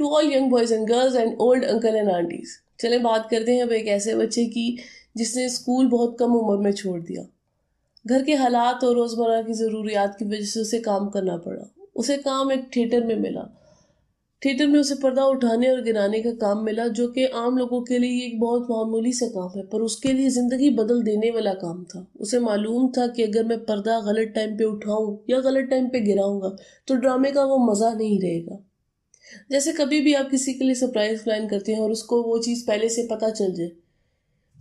To all young boys and girls and old uncle and aunties. چلیں بات کرتے ہیں اب ایک ایسے بچے کی جس نے اسکول بہت کم عمر میں چھوڑ دیا. گھر کے حالات اور روزمرہ کی ضروریات کی وجہ سے اسے کام کرنا پڑا. اسے کام ایک تھیٹر میں ملا. تھیٹر میں اسے پردہ اٹھانے اور گرانے کا کام ملا جو کہ عام لوگوں کے لیے ایک بہت معمولی سا کام ہے پر اس کے لیے زندگی بدل دینے والا کام تھا. اسے معلوم تھا کہ اگر میں پردہ غلط ٹائم پہ اٹھاؤں یا غلط ٹائم پہ گراؤں گا تو ڈرامے کا وہ مزہ نہیں رہے گا. جیسے کبھی بھی آپ کسی کے لیے سرپرائز پلان کرتے ہیں اور اس کو وہ چیز پہلے سے پتہ چل جائے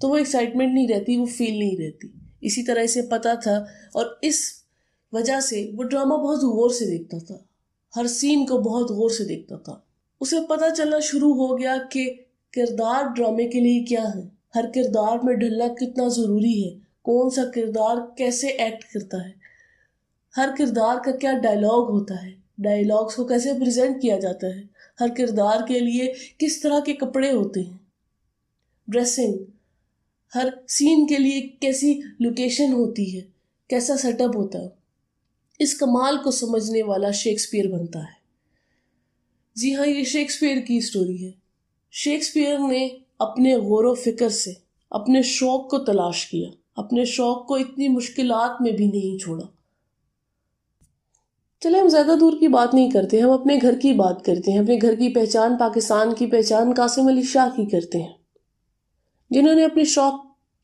تو وہ ایکسائٹمنٹ نہیں رہتی, وہ فیل نہیں رہتی. اسی طرح اسے پتہ تھا اور اس وجہ سے وہ ڈرامہ بہت غور سے دیکھتا تھا, ہر سین کو بہت غور سے دیکھتا تھا. اسے پتہ چلنا شروع ہو گیا کہ کردار ڈرامے کے لیے کیا ہے, ہر کردار میں ڈھلنا کتنا ضروری ہے, کون سا کردار کیسے ایکٹ کرتا ہے, ہر کردار کا کیا ڈائلاگ ہوتا ہے, ڈائلاگس کو کیسے پریزنٹ کیا جاتا ہے, ہر کردار کے لیے کس طرح کے کپڑے ہوتے ہیں, ڈریسنگ, ہر سین کے لیے کیسی لوکیشن ہوتی ہے, کیسا سیٹ اپ ہوتا ہے. اس کمال کو سمجھنے والا شیکسپیئر بنتا ہے. جی ہاں, یہ شیکسپیئر کی اسٹوری ہے. شیکسپیئر نے اپنے غور و فکر سے اپنے شوق کو تلاش کیا, اپنے شوق کو اتنی مشکلات میں بھی نہیں چھوڑا. چلے ہم زیادہ دور کی بات نہیں کرتے, ہم اپنے گھر کی بات کرتے ہیں, اپنے گھر کی پہچان, پاکستان کی پہچان قاسم علی شاہ کی کرتے ہیں جنہوں نے اپنے شوق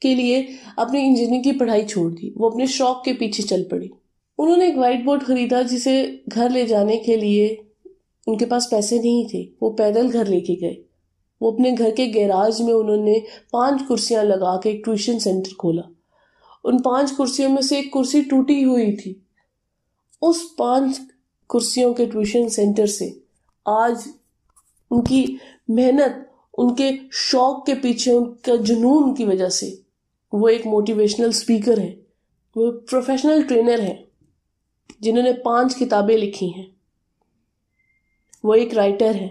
کے لیے اپنی انجینئرنگ کی پڑھائی چھوڑ دی. وہ اپنے شوق کے پیچھے چل پڑی. انہوں نے ایک وائٹ بورڈ خریدا جسے گھر لے جانے کے لیے ان کے پاس پیسے نہیں تھے. وہ پیدل گھر لے کے گئے. وہ اپنے گھر کے گیراج میں انہوں نے 5 کرسیاں لگا کے ایک ٹیوشن سینٹر کھولا. ان 5 کرسیوں میں سے ایک کرسی ٹوٹی ہوئی تھی. اس 5 کرسیوں کے ٹیوشن سینٹر سے آج ان کی محنت, ان کے شوق کے پیچھے ان کا جنون کی وجہ سے وہ ایک موٹیویشنل اسپیکر ہیں, وہ پروفیشنل ٹرینر ہیں جنہوں نے 5 کتابیں لکھی ہیں, وہ ایک رائٹر ہیں.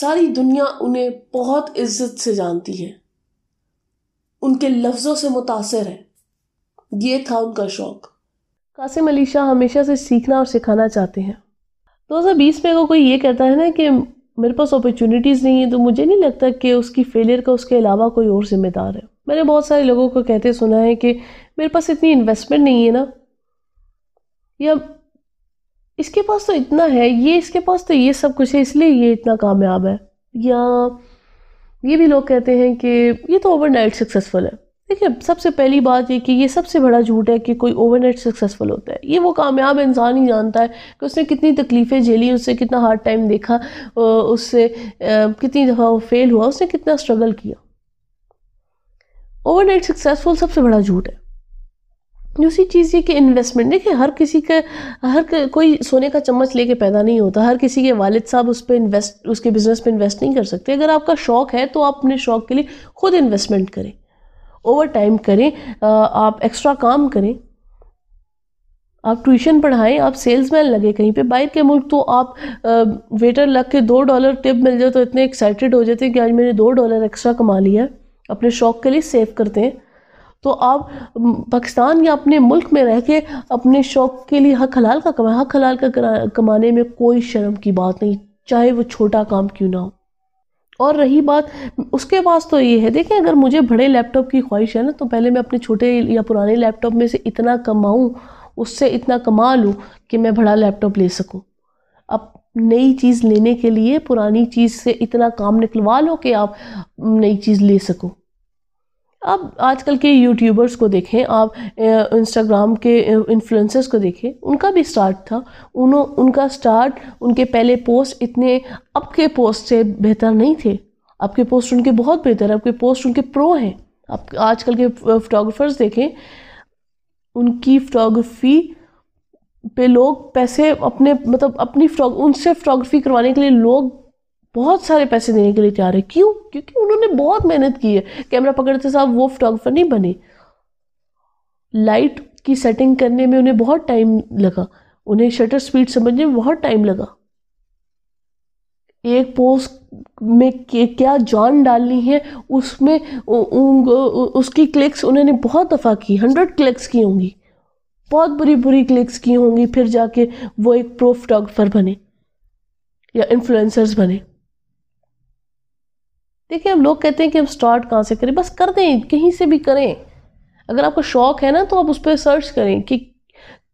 ساری دنیا انہیں بہت عزت سے جانتی ہے, ان کے لفظوں سے متاثر ہے. یہ تھا ان کا شوق. قاسم علی شاہ ہمیشہ سے سیکھنا اور سکھانا چاہتے ہیں. 2020 میں اگر کوئی یہ کہتا ہے نا کہ میرے پاس اپرچونیٹیز نہیں ہیں تو مجھے نہیں لگتا کہ اس کی فیلئر کا اس کے علاوہ کوئی اور ذمہ دار ہے. میں نے بہت سارے لوگوں کو کہتے سنا ہے کہ میرے پاس اتنی انویسٹمنٹ نہیں ہے نا, یا اس کے پاس تو اتنا ہے, یہ اس کے پاس تو یہ سب کچھ ہے اس لیے یہ اتنا کامیاب ہے, یا یہ بھی لوگ کہتے ہیں کہ یہ تو اوور نائٹ سکسیزفل ہے. دیکھیے, سب سے پہلی بات یہ کہ یہ سب سے بڑا جھوٹ ہے کہ کوئی اوور نائٹ سکسیزفل ہوتا ہے. یہ وہ کامیاب انسان ہی جانتا ہے کہ اس نے کتنی تکلیفیں جھیلی, اس سے کتنا ہارڈ ٹائم دیکھا, اس سے کتنی دفعہ وہ فیل ہوا, اس نے کتنا اسٹرگل کیا. اوور نائٹ سکسیزفل سب سے بڑا جھوٹ ہے. دوسری چیز یہ کہ انویسٹمنٹ, دیکھیں ہر کسی کا, کوئی سونے کا چمچ لے کے پیدا نہیں ہوتا. ہر کسی کے والد صاحب اس پہ انویسٹ, اس کے بزنس پہ انویسٹ نہیں کر سکتے. اگر آپ کا شوق ہے تو آپ اپنے شوق کے لیے خود انویسٹمنٹ کریں, اوور ٹائم کریں, آپ ایکسٹرا کام کریں, آپ ٹیوشن پڑھائیں, آپ سیلز مین لگے کہیں پہ. باہر کے ملک تو آپ ویٹر لگ کے $2 ٹپ مل جائے تو اتنے ایکسائٹیڈ ہو جاتے ہیں کہ آج میں نے $2 ایکسٹرا کما لیا ہے, اپنے شوق کے لیے سیو کرتے ہیں. تو آپ پاکستان یا اپنے ملک میں رہ کے اپنے شوق کے لیے حق حلال کا کمائیں. حق حلال کا کمانے میں کوئی شرم کی بات نہیں, چاہے وہ چھوٹا کام کیوں نہ ہو. اور رہی بات, اس کے پاس تو یہ ہے, دیکھیں اگر مجھے بڑے لیپ ٹاپ کی خواہش ہے نا تو پہلے میں اپنے چھوٹے یا پرانے لیپ ٹاپ میں سے اتنا کماؤں, اس سے اتنا کما لوں کہ میں بڑا لیپ ٹاپ لے سکوں. اب نئی چیز لینے کے لیے پرانی چیز سے اتنا کام نکلوا لو کہ آپ نئی چیز لے سکو. آپ آج کل کے یوٹیوبرز کو دیکھیں, آپ انسٹاگرام کے انفلوئنسرز کو دیکھیں, ان کا بھی سٹارٹ تھا. ان کا سٹارٹ, ان کے پہلے پوسٹ اتنے اب کے پوسٹ سے بہتر نہیں تھے. اب کے پوسٹ ان کے بہت بہتر ہیں, اب کے پوسٹ ان کے پرو ہیں. آپ آج کل کے فوٹوگرافرز دیکھیں, ان کی فوٹوگرافی پہ لوگ پیسے اپنے مطلب اپنی ان سے فوٹوگرافی کروانے کے لیے لوگ بہت سارے پیسے دینے کے لیے تیار ہے. کیوں؟ کیونکہ انہوں نے بہت محنت کی ہے. کیمرہ پکڑتے صاحب وہ فوٹوگرافر نہیں بنے, لائٹ کی سیٹنگ کرنے میں انہیں بہت ٹائم لگا, انہیں شٹر سپیڈ سمجھنے میں بہت ٹائم لگا. ایک پوسٹ میں کیا جان ڈالنی ہے, اس میں اس کی کلکس انہوں نے بہت دفعہ کی, 100 کلکس کی ہوں گی, بہت بری کلکس کی ہوں گی, پھر جا کے وہ ایک پرو فوٹوگرافر بنے. یا انفلوئنسرز بنیں. دیکھیں ہم لوگ کہتے ہیں کہ ہم سٹارٹ کہاں سے کریں، بس کر دیں، کہیں سے بھی کریں. اگر آپ کو شوق ہے نا تو آپ اس پہ سرچ کریں کہ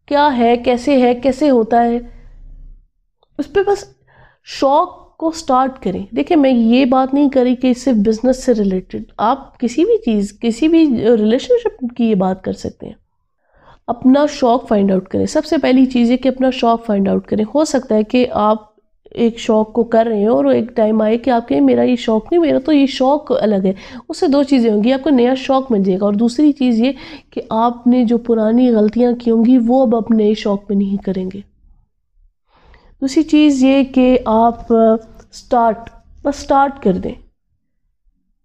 کیا ہے کیسے ہوتا ہے، اس پہ بس شوق کو سٹارٹ کریں. دیکھیں میں یہ بات نہیں کری کہ اس سے بزنس سے ریلیٹڈ، آپ کسی بھی چیز، کسی بھی ریلیشن شپ کی یہ بات کر سکتے ہیں. اپنا شوق فائنڈ آؤٹ کریں. سب سے پہلی چیز ہے کہ اپنا شوق فائنڈ آؤٹ کریں. ہو سکتا ہے کہ آپ ایک شوق کو کر رہے ہیں اور ایک ٹائم آئے کہ آپ کہیں میرا یہ شوق نہیں، میرا تو یہ شوق الگ ہے. اس سے دو چیزیں ہوں گی، آپ کو نیا شوق مل جائے گا، اور دوسری چیز یہ کہ آپ نے جو پرانی غلطیاں کی ہوں گی وہ اب اپنے شوق میں نہیں کریں گے. دوسری چیز یہ کہ آپ بس سٹارٹ کر دیں،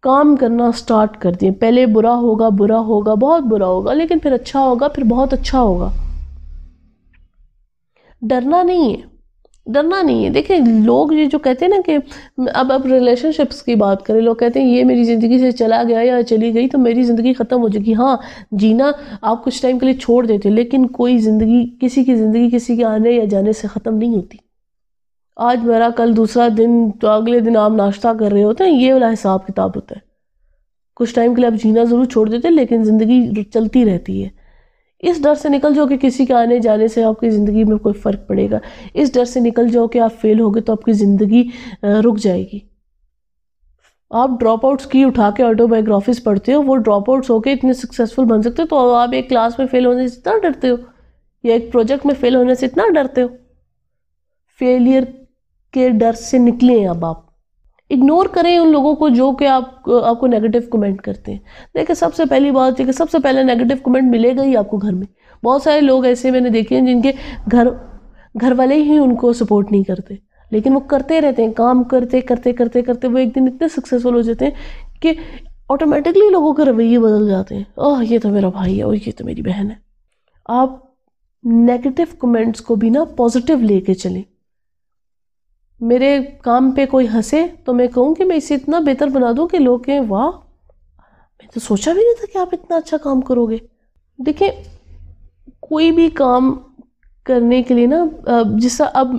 کام کرنا سٹارٹ کر دیں. پہلے برا ہوگا، بہت برا ہوگا، لیکن پھر اچھا ہوگا، پھر بہت اچھا ہوگا. ڈرنا نہیں ہے. دیکھیں لوگ یہ جو کہتے ہیں نا کہ اب ریلیشن شپس کی بات کریں، لوگ کہتے ہیں یہ میری زندگی سے چلا گیا یا چلی گئی تو میری زندگی ختم ہو جائے گی. ہاں جینا آپ کچھ ٹائم کے لیے چھوڑ دیتے، لیکن کوئی زندگی کسی کے آنے یا جانے سے ختم نہیں ہوتی. آج میرا کل دوسرا دن تو اگلے دن آپ ناشتہ کر رہے ہوتے ہیں، یہ والا حساب کتاب ہوتا ہے. کچھ ٹائم کے لیے آپ جینا ضرور چھوڑ دیتے ہیں لیکن زندگی چلتی رہتی ہے. اس ڈر سے نکل جاؤ کہ کسی کے آنے جانے سے آپ کی زندگی میں کوئی فرق پڑے گا، اس ڈر سے نکل جاؤ کہ آپ فیل ہوگے تو آپ کی زندگی رک جائے گی. آپ ڈراپ آؤٹس کی اٹھا کے آٹو بایوگرافیز پڑھتے ہو، وہ ڈراپ آؤٹس ہو کے اتنے سکسیزفل بن سکتے ہو، تو آپ ایک کلاس میں فیل ہونے سے اتنا ڈرتے ہو یا ایک پروجیکٹ میں فیل ہونے سے اتنا ڈرتے ہو. فیلئر کے ڈر سے نکلیں. اب آپ اگنور کریں ان لوگوں کو جو کہ آپ کو نیگیٹو کمنٹ کرتے ہیں. دیکھیں سب سے پہلی بات ہے کہ سب سے پہلے نیگیٹو کمنٹ ملے گا ہی آپ کو گھر میں. بہت سارے لوگ ایسے میں نے دیکھے ہیں جن کے گھر والے ہی ان کو سپورٹ نہیں کرتے، لیکن وہ کرتے رہتے ہیں، کام کرتے وہ ایک دن اتنے سکسیزفل ہو جاتے ہیں کہ آٹومیٹکلی لوگوں کے رویے بدل جاتے ہیں. اوہ یہ تو میرا بھائی ہے، اوہ یہ تو میری بہن ہے. آپ نیگیٹو کمنٹس کو بھی نا پازیٹیو لے کے چلیں. میرے کام پہ کوئی ہنسے تو میں کہوں کہ میں اسے اتنا بہتر بنا دوں کہ لوگ کہیں واہ میں تو سوچا بھی نہیں تھا کہ آپ اتنا اچھا کام کرو گے. دیکھیں کوئی بھی کام کرنے کے لیے نا، جس طرح اب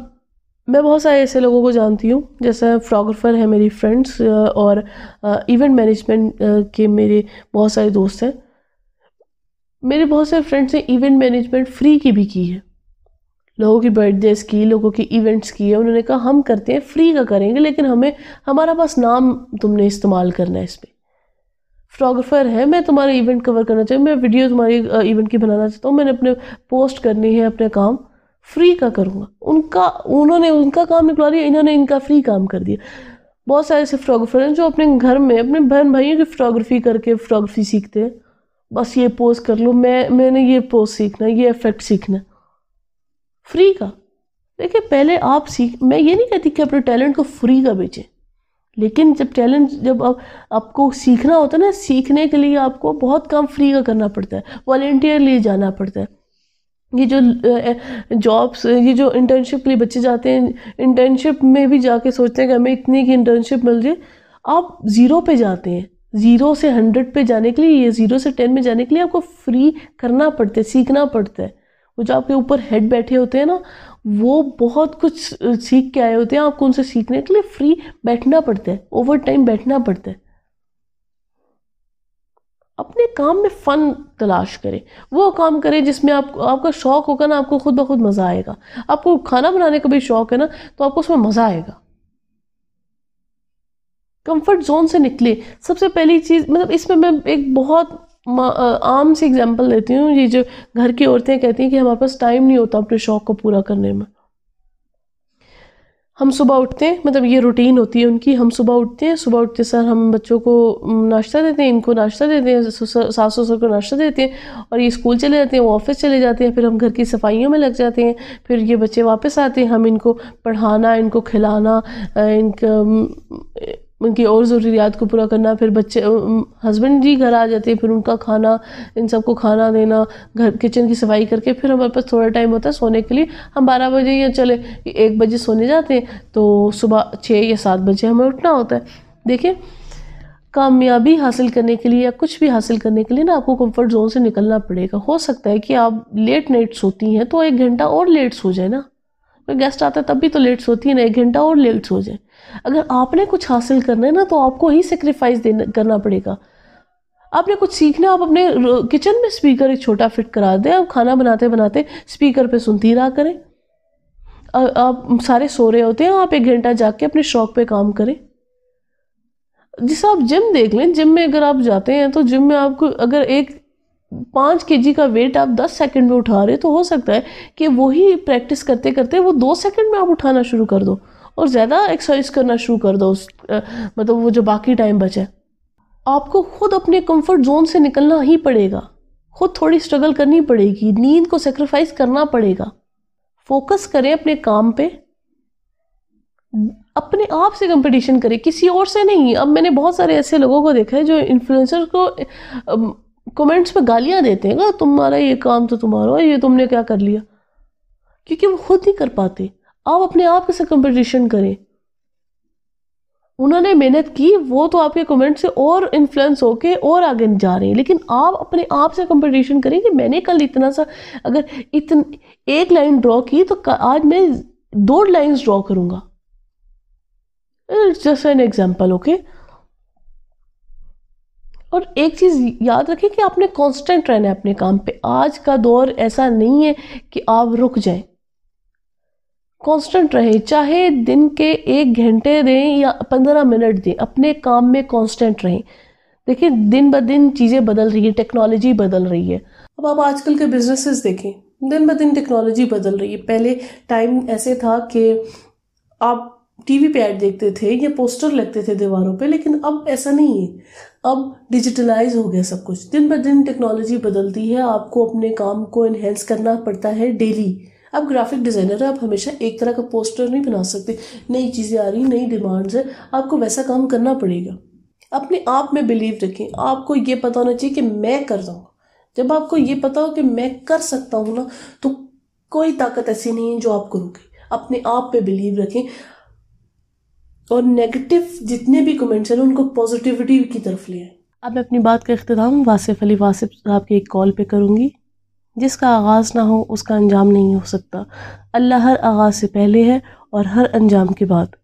میں بہت سارے ایسے لوگوں کو جانتی ہوں، جیسے فوٹوگرافر ہیں میری فرینڈس اور ایونٹ مینجمنٹ کے میرے بہت سارے دوست ہیں. میرے بہت سارے فرینڈس نے ایونٹ مینجمنٹ فری کی بھی کی ہے، لوگوں کی برتھ ڈیز کی، لوگوں کی ایونٹس کی ہے. انہوں نے کہا ہم کرتے ہیں، فری کا کریں گے، لیکن ہمارا بس نام تم نے استعمال کرنا ہے اس پہ. فوٹوگرافر ہے، میں تمہارا ایونٹ کور کرنا چاہوں، میں ویڈیو تمہاری ایونٹ کی بنانا چاہتا ہوں، میں نے اپنے پوسٹ کرنی ہے، اپنے کام فری کا کروں گا. انہوں نے ان کا کام نکلا دیا، انہوں نے ان کا فری کام کر دیا. بہت سارے ایسے فوٹوگرافر ہیں جو اپنے گھر میں اپنے بہن بھائیوں کی فوٹوگرافی کر کے فوٹوگرافی سیکھتے ہیں. بس یہ پوز کر لوں، میں نے یہ پوز سیکھنا، یہ افیکٹ سیکھنا، فری کا. دیکھیں پہلے آپ سیکھ، میں یہ نہیں کہتی کہ اپنے ٹیلنٹ کو فری کا بیچیں، لیکن جب آپ کو سیکھنا ہوتا ہے نا، سیکھنے کے لیے آپ کو بہت کام فری کا کرنا پڑتا ہے، والنٹیئر لیے جانا پڑتا ہے. یہ جو جابس، یہ جو انٹرنشپ کے لیے بچے جاتے ہیں، انٹرنشپ میں بھی جا کے سوچتے ہیں کہ ہمیں اتنی کی انٹرنشپ مل جائے. آپ 0 پہ جاتے ہیں، 0 سے 100 پہ جانے کے لیے، یہ 0 سے 10 میں جانے کے لیے آپ کو فری کرنا پڑتا ہے، سیکھنا پڑتا ہے. جو آپ کے اوپر ہیڈ بیٹھے ہوتے ہیں نا، وہ بہت کچھ سیکھ کے آئے ہوتے ہیں، آپ کو ان سے سیکھنے کے لیے فری بیٹھنا پڑتا ہے، اوور ٹائم بیٹھنا پڑتا ہے. اپنے کام میں فن تلاش کریں، وہ کام کریں جس میں آپ کا شوق ہوگا نا، آپ کو خود بخود مزہ آئے گا. آپ کو کھانا بنانے کا بھی شوق ہے نا، تو آپ کو اس میں مزہ آئے گا. کمفرٹ زون سے نکلے. سب سے پہلی چیز، مطلب اس میں ایک بہت عام سی ایگزامپل دیتی ہوں. یہ جو گھر کی عورتیں کہتی ہیں کہ ہمارے پاس ٹائم نہیں ہوتا اپنے شوق کو پورا کرنے میں، ہم صبح اٹھتے ہیں، مطلب یہ روٹین ہوتی ہے ان کی، ہم صبح اٹھتے سر ہم بچوں کو ناشتہ دیتے ہیں، ان کو ناشتہ دیتے ہیں، ساس سسر کو ناشتہ دیتے ہیں، اور یہ اسکول چلے جاتے ہیں، وہ آفس چلے جاتے ہیں، پھر ہم گھر کی صفائیوں میں لگ جاتے ہیں، پھر یہ بچے واپس آتے ہیں، ہم ان کو پڑھانا، ان کو کھلانا، ان کی اور ضروریات کو پورا کرنا، پھر بچے ہسبینڈ جی گھر آ جاتے ہیں، پھر ان کا کھانا، ان سب کو کھانا دینا، گھر کچن کی صفائی کر کے، پھر ہمارے پاس تھوڑا ٹائم ہوتا ہے سونے کے لیے. ہم 12 بجے یا 1 بجے سونے جاتے ہیں، تو صبح 6 یا 7 بجے ہمیں اٹھنا ہوتا ہے. دیکھیں کامیابی حاصل کرنے کے لیے یا کچھ بھی حاصل کرنے کے لیے نا، آپ کو کمفرٹ زون سے نکلنا پڑے گا. ہو سکتا ہے کہ آپ لیٹ نائٹ سوتی ہیں تو 1 گھنٹہ اور لیٹ سو جائیں نا، پھر گیسٹ آتا ہے تب بھی تو لیٹ سوتی ہے نا، ایک گھنٹہ اور لیٹ سو جائیں. اگر آپ نے کچھ حاصل کرنا ہے نا تو آپ کو ہی سیکریفائز کرنا پڑے گا. آپ نے کچھ سیکھنا، آپ اپنے کچن میں اسپیکر ایک چھوٹا فٹ کرا دیں، آپ کھانا بناتے بناتے اسپیکر پہ سنتی رہا کریں. آپ سارے سو رہے ہوتے ہیں، آپ ایک گھنٹہ جا کے اپنے شوق پہ کام کریں. جس آپ جم دیکھ لیں، جم میں اگر آپ جاتے ہیں تو جم میں آپ کو اگر ایک 5 kg کا ویٹ آپ 10 سیکنڈ میں اٹھا رہے تو ہو سکتا ہے کہ وہی پریکٹس کرتے کرتے وہ 2 سیکنڈ میں آپ اٹھانا شروع کر دو اور زیادہ ایکسرسائز کرنا شروع کر دو. مطلب وہ جو باقی ٹائم بچے، آپ کو خود اپنے کمفرٹ زون سے نکلنا ہی پڑے گا، خود تھوڑی اسٹرگل کرنی پڑے گی، نیند کو سیکریفائز کرنا پڑے گا. فوکس کریں اپنے کام پہ، اپنے آپ سے کمپٹیشن کریں، کسی اور سے نہیں. اب میں نے بہت سارے ایسے لوگوں کو دیکھا ہے جو انفلوئنسر کو کمنٹس پہ گالیاں دیتے ہیں کہ تمہارا یہ کام تو تمہارا، یہ تم نے کیا کر لیا، کیونکہ وہ خود نہیں کر پاتے. آپ اپنے آپ کے ساتھ کمپٹیشن کریں، انہوں نے محنت کی، وہ تو آپ کے کمنٹ سے اور انفلوئنس ہو کے اور آگے جا رہے ہیں، لیکن آپ اپنے آپ سے کمپٹیشن کریں کہ میں نے کل اتنا سا اگر ایک لائن ڈرا کی تو آج میں 2 لائنز ڈرا کروں گا. It's just an example, okay. اور ایک چیز یاد رکھیں کہ آپ نے کانسٹنٹ رہنا ہے اپنے کام پہ. آج کا دور ایسا نہیں ہے کہ آپ رک جائیں، کانسٹنٹ رہیں، چاہے دن کے 1 گھنٹے دیں یا 15 منٹ دیں، اپنے کام میں کانسٹنٹ رہیں. دیکھیں دن بدن چیزیں بدل رہی ہیں، ٹیکنالوجی بدل رہی ہے. اب آپ آج کل کے بزنسز دیکھیں، دن بدن ٹیکنالوجی بدل رہی ہے. پہلے ٹائم ایسے تھا کہ آپ ٹی وی پہ ایڈ دیکھتے تھے یا پوسٹر لگتے تھے دیواروں پہ، لیکن اب ایسا نہیں ہے، اب ڈیجیٹلائز ہو گیا سب کچھ. دن بدن ٹیکنالوجی بدلتی ہے، آپ کو اپنے کام کو انہینس کرنا پڑتا ہے ڈیلی. آپ گرافک ڈیزائنر ہیں، آپ ہمیشہ ایک طرح کا پوسٹر نہیں بنا سکتے، نئی چیزیں آ رہی، نئی ڈیمانڈز ہیں، آپ کو ویسا کام کرنا پڑے گا. اپنے آپ میں بلیو رکھیں، آپ کو یہ پتہ ہونا چاہیے کہ میں کر رہا ہوں. جب آپ کو یہ پتہ ہو کہ میں کر سکتا ہوں نا تو کوئی طاقت ایسی نہیں ہے جو آپ کو روکے. اپنے آپ پہ بلیو رکھیں اور نیگیٹو جتنے بھی کمنٹس ہیں ان کو پازیٹیوٹی کی طرف لے آئیں. اب میں اپنی بات کا اختتام واصف علی واصف صاحب کی ایک کال پہ کروں گی. جس کا آغاز نہ ہو اس کا انجام نہیں ہو سکتا. اللہ ہر آغاز سے پہلے ہے اور ہر انجام کے بعد.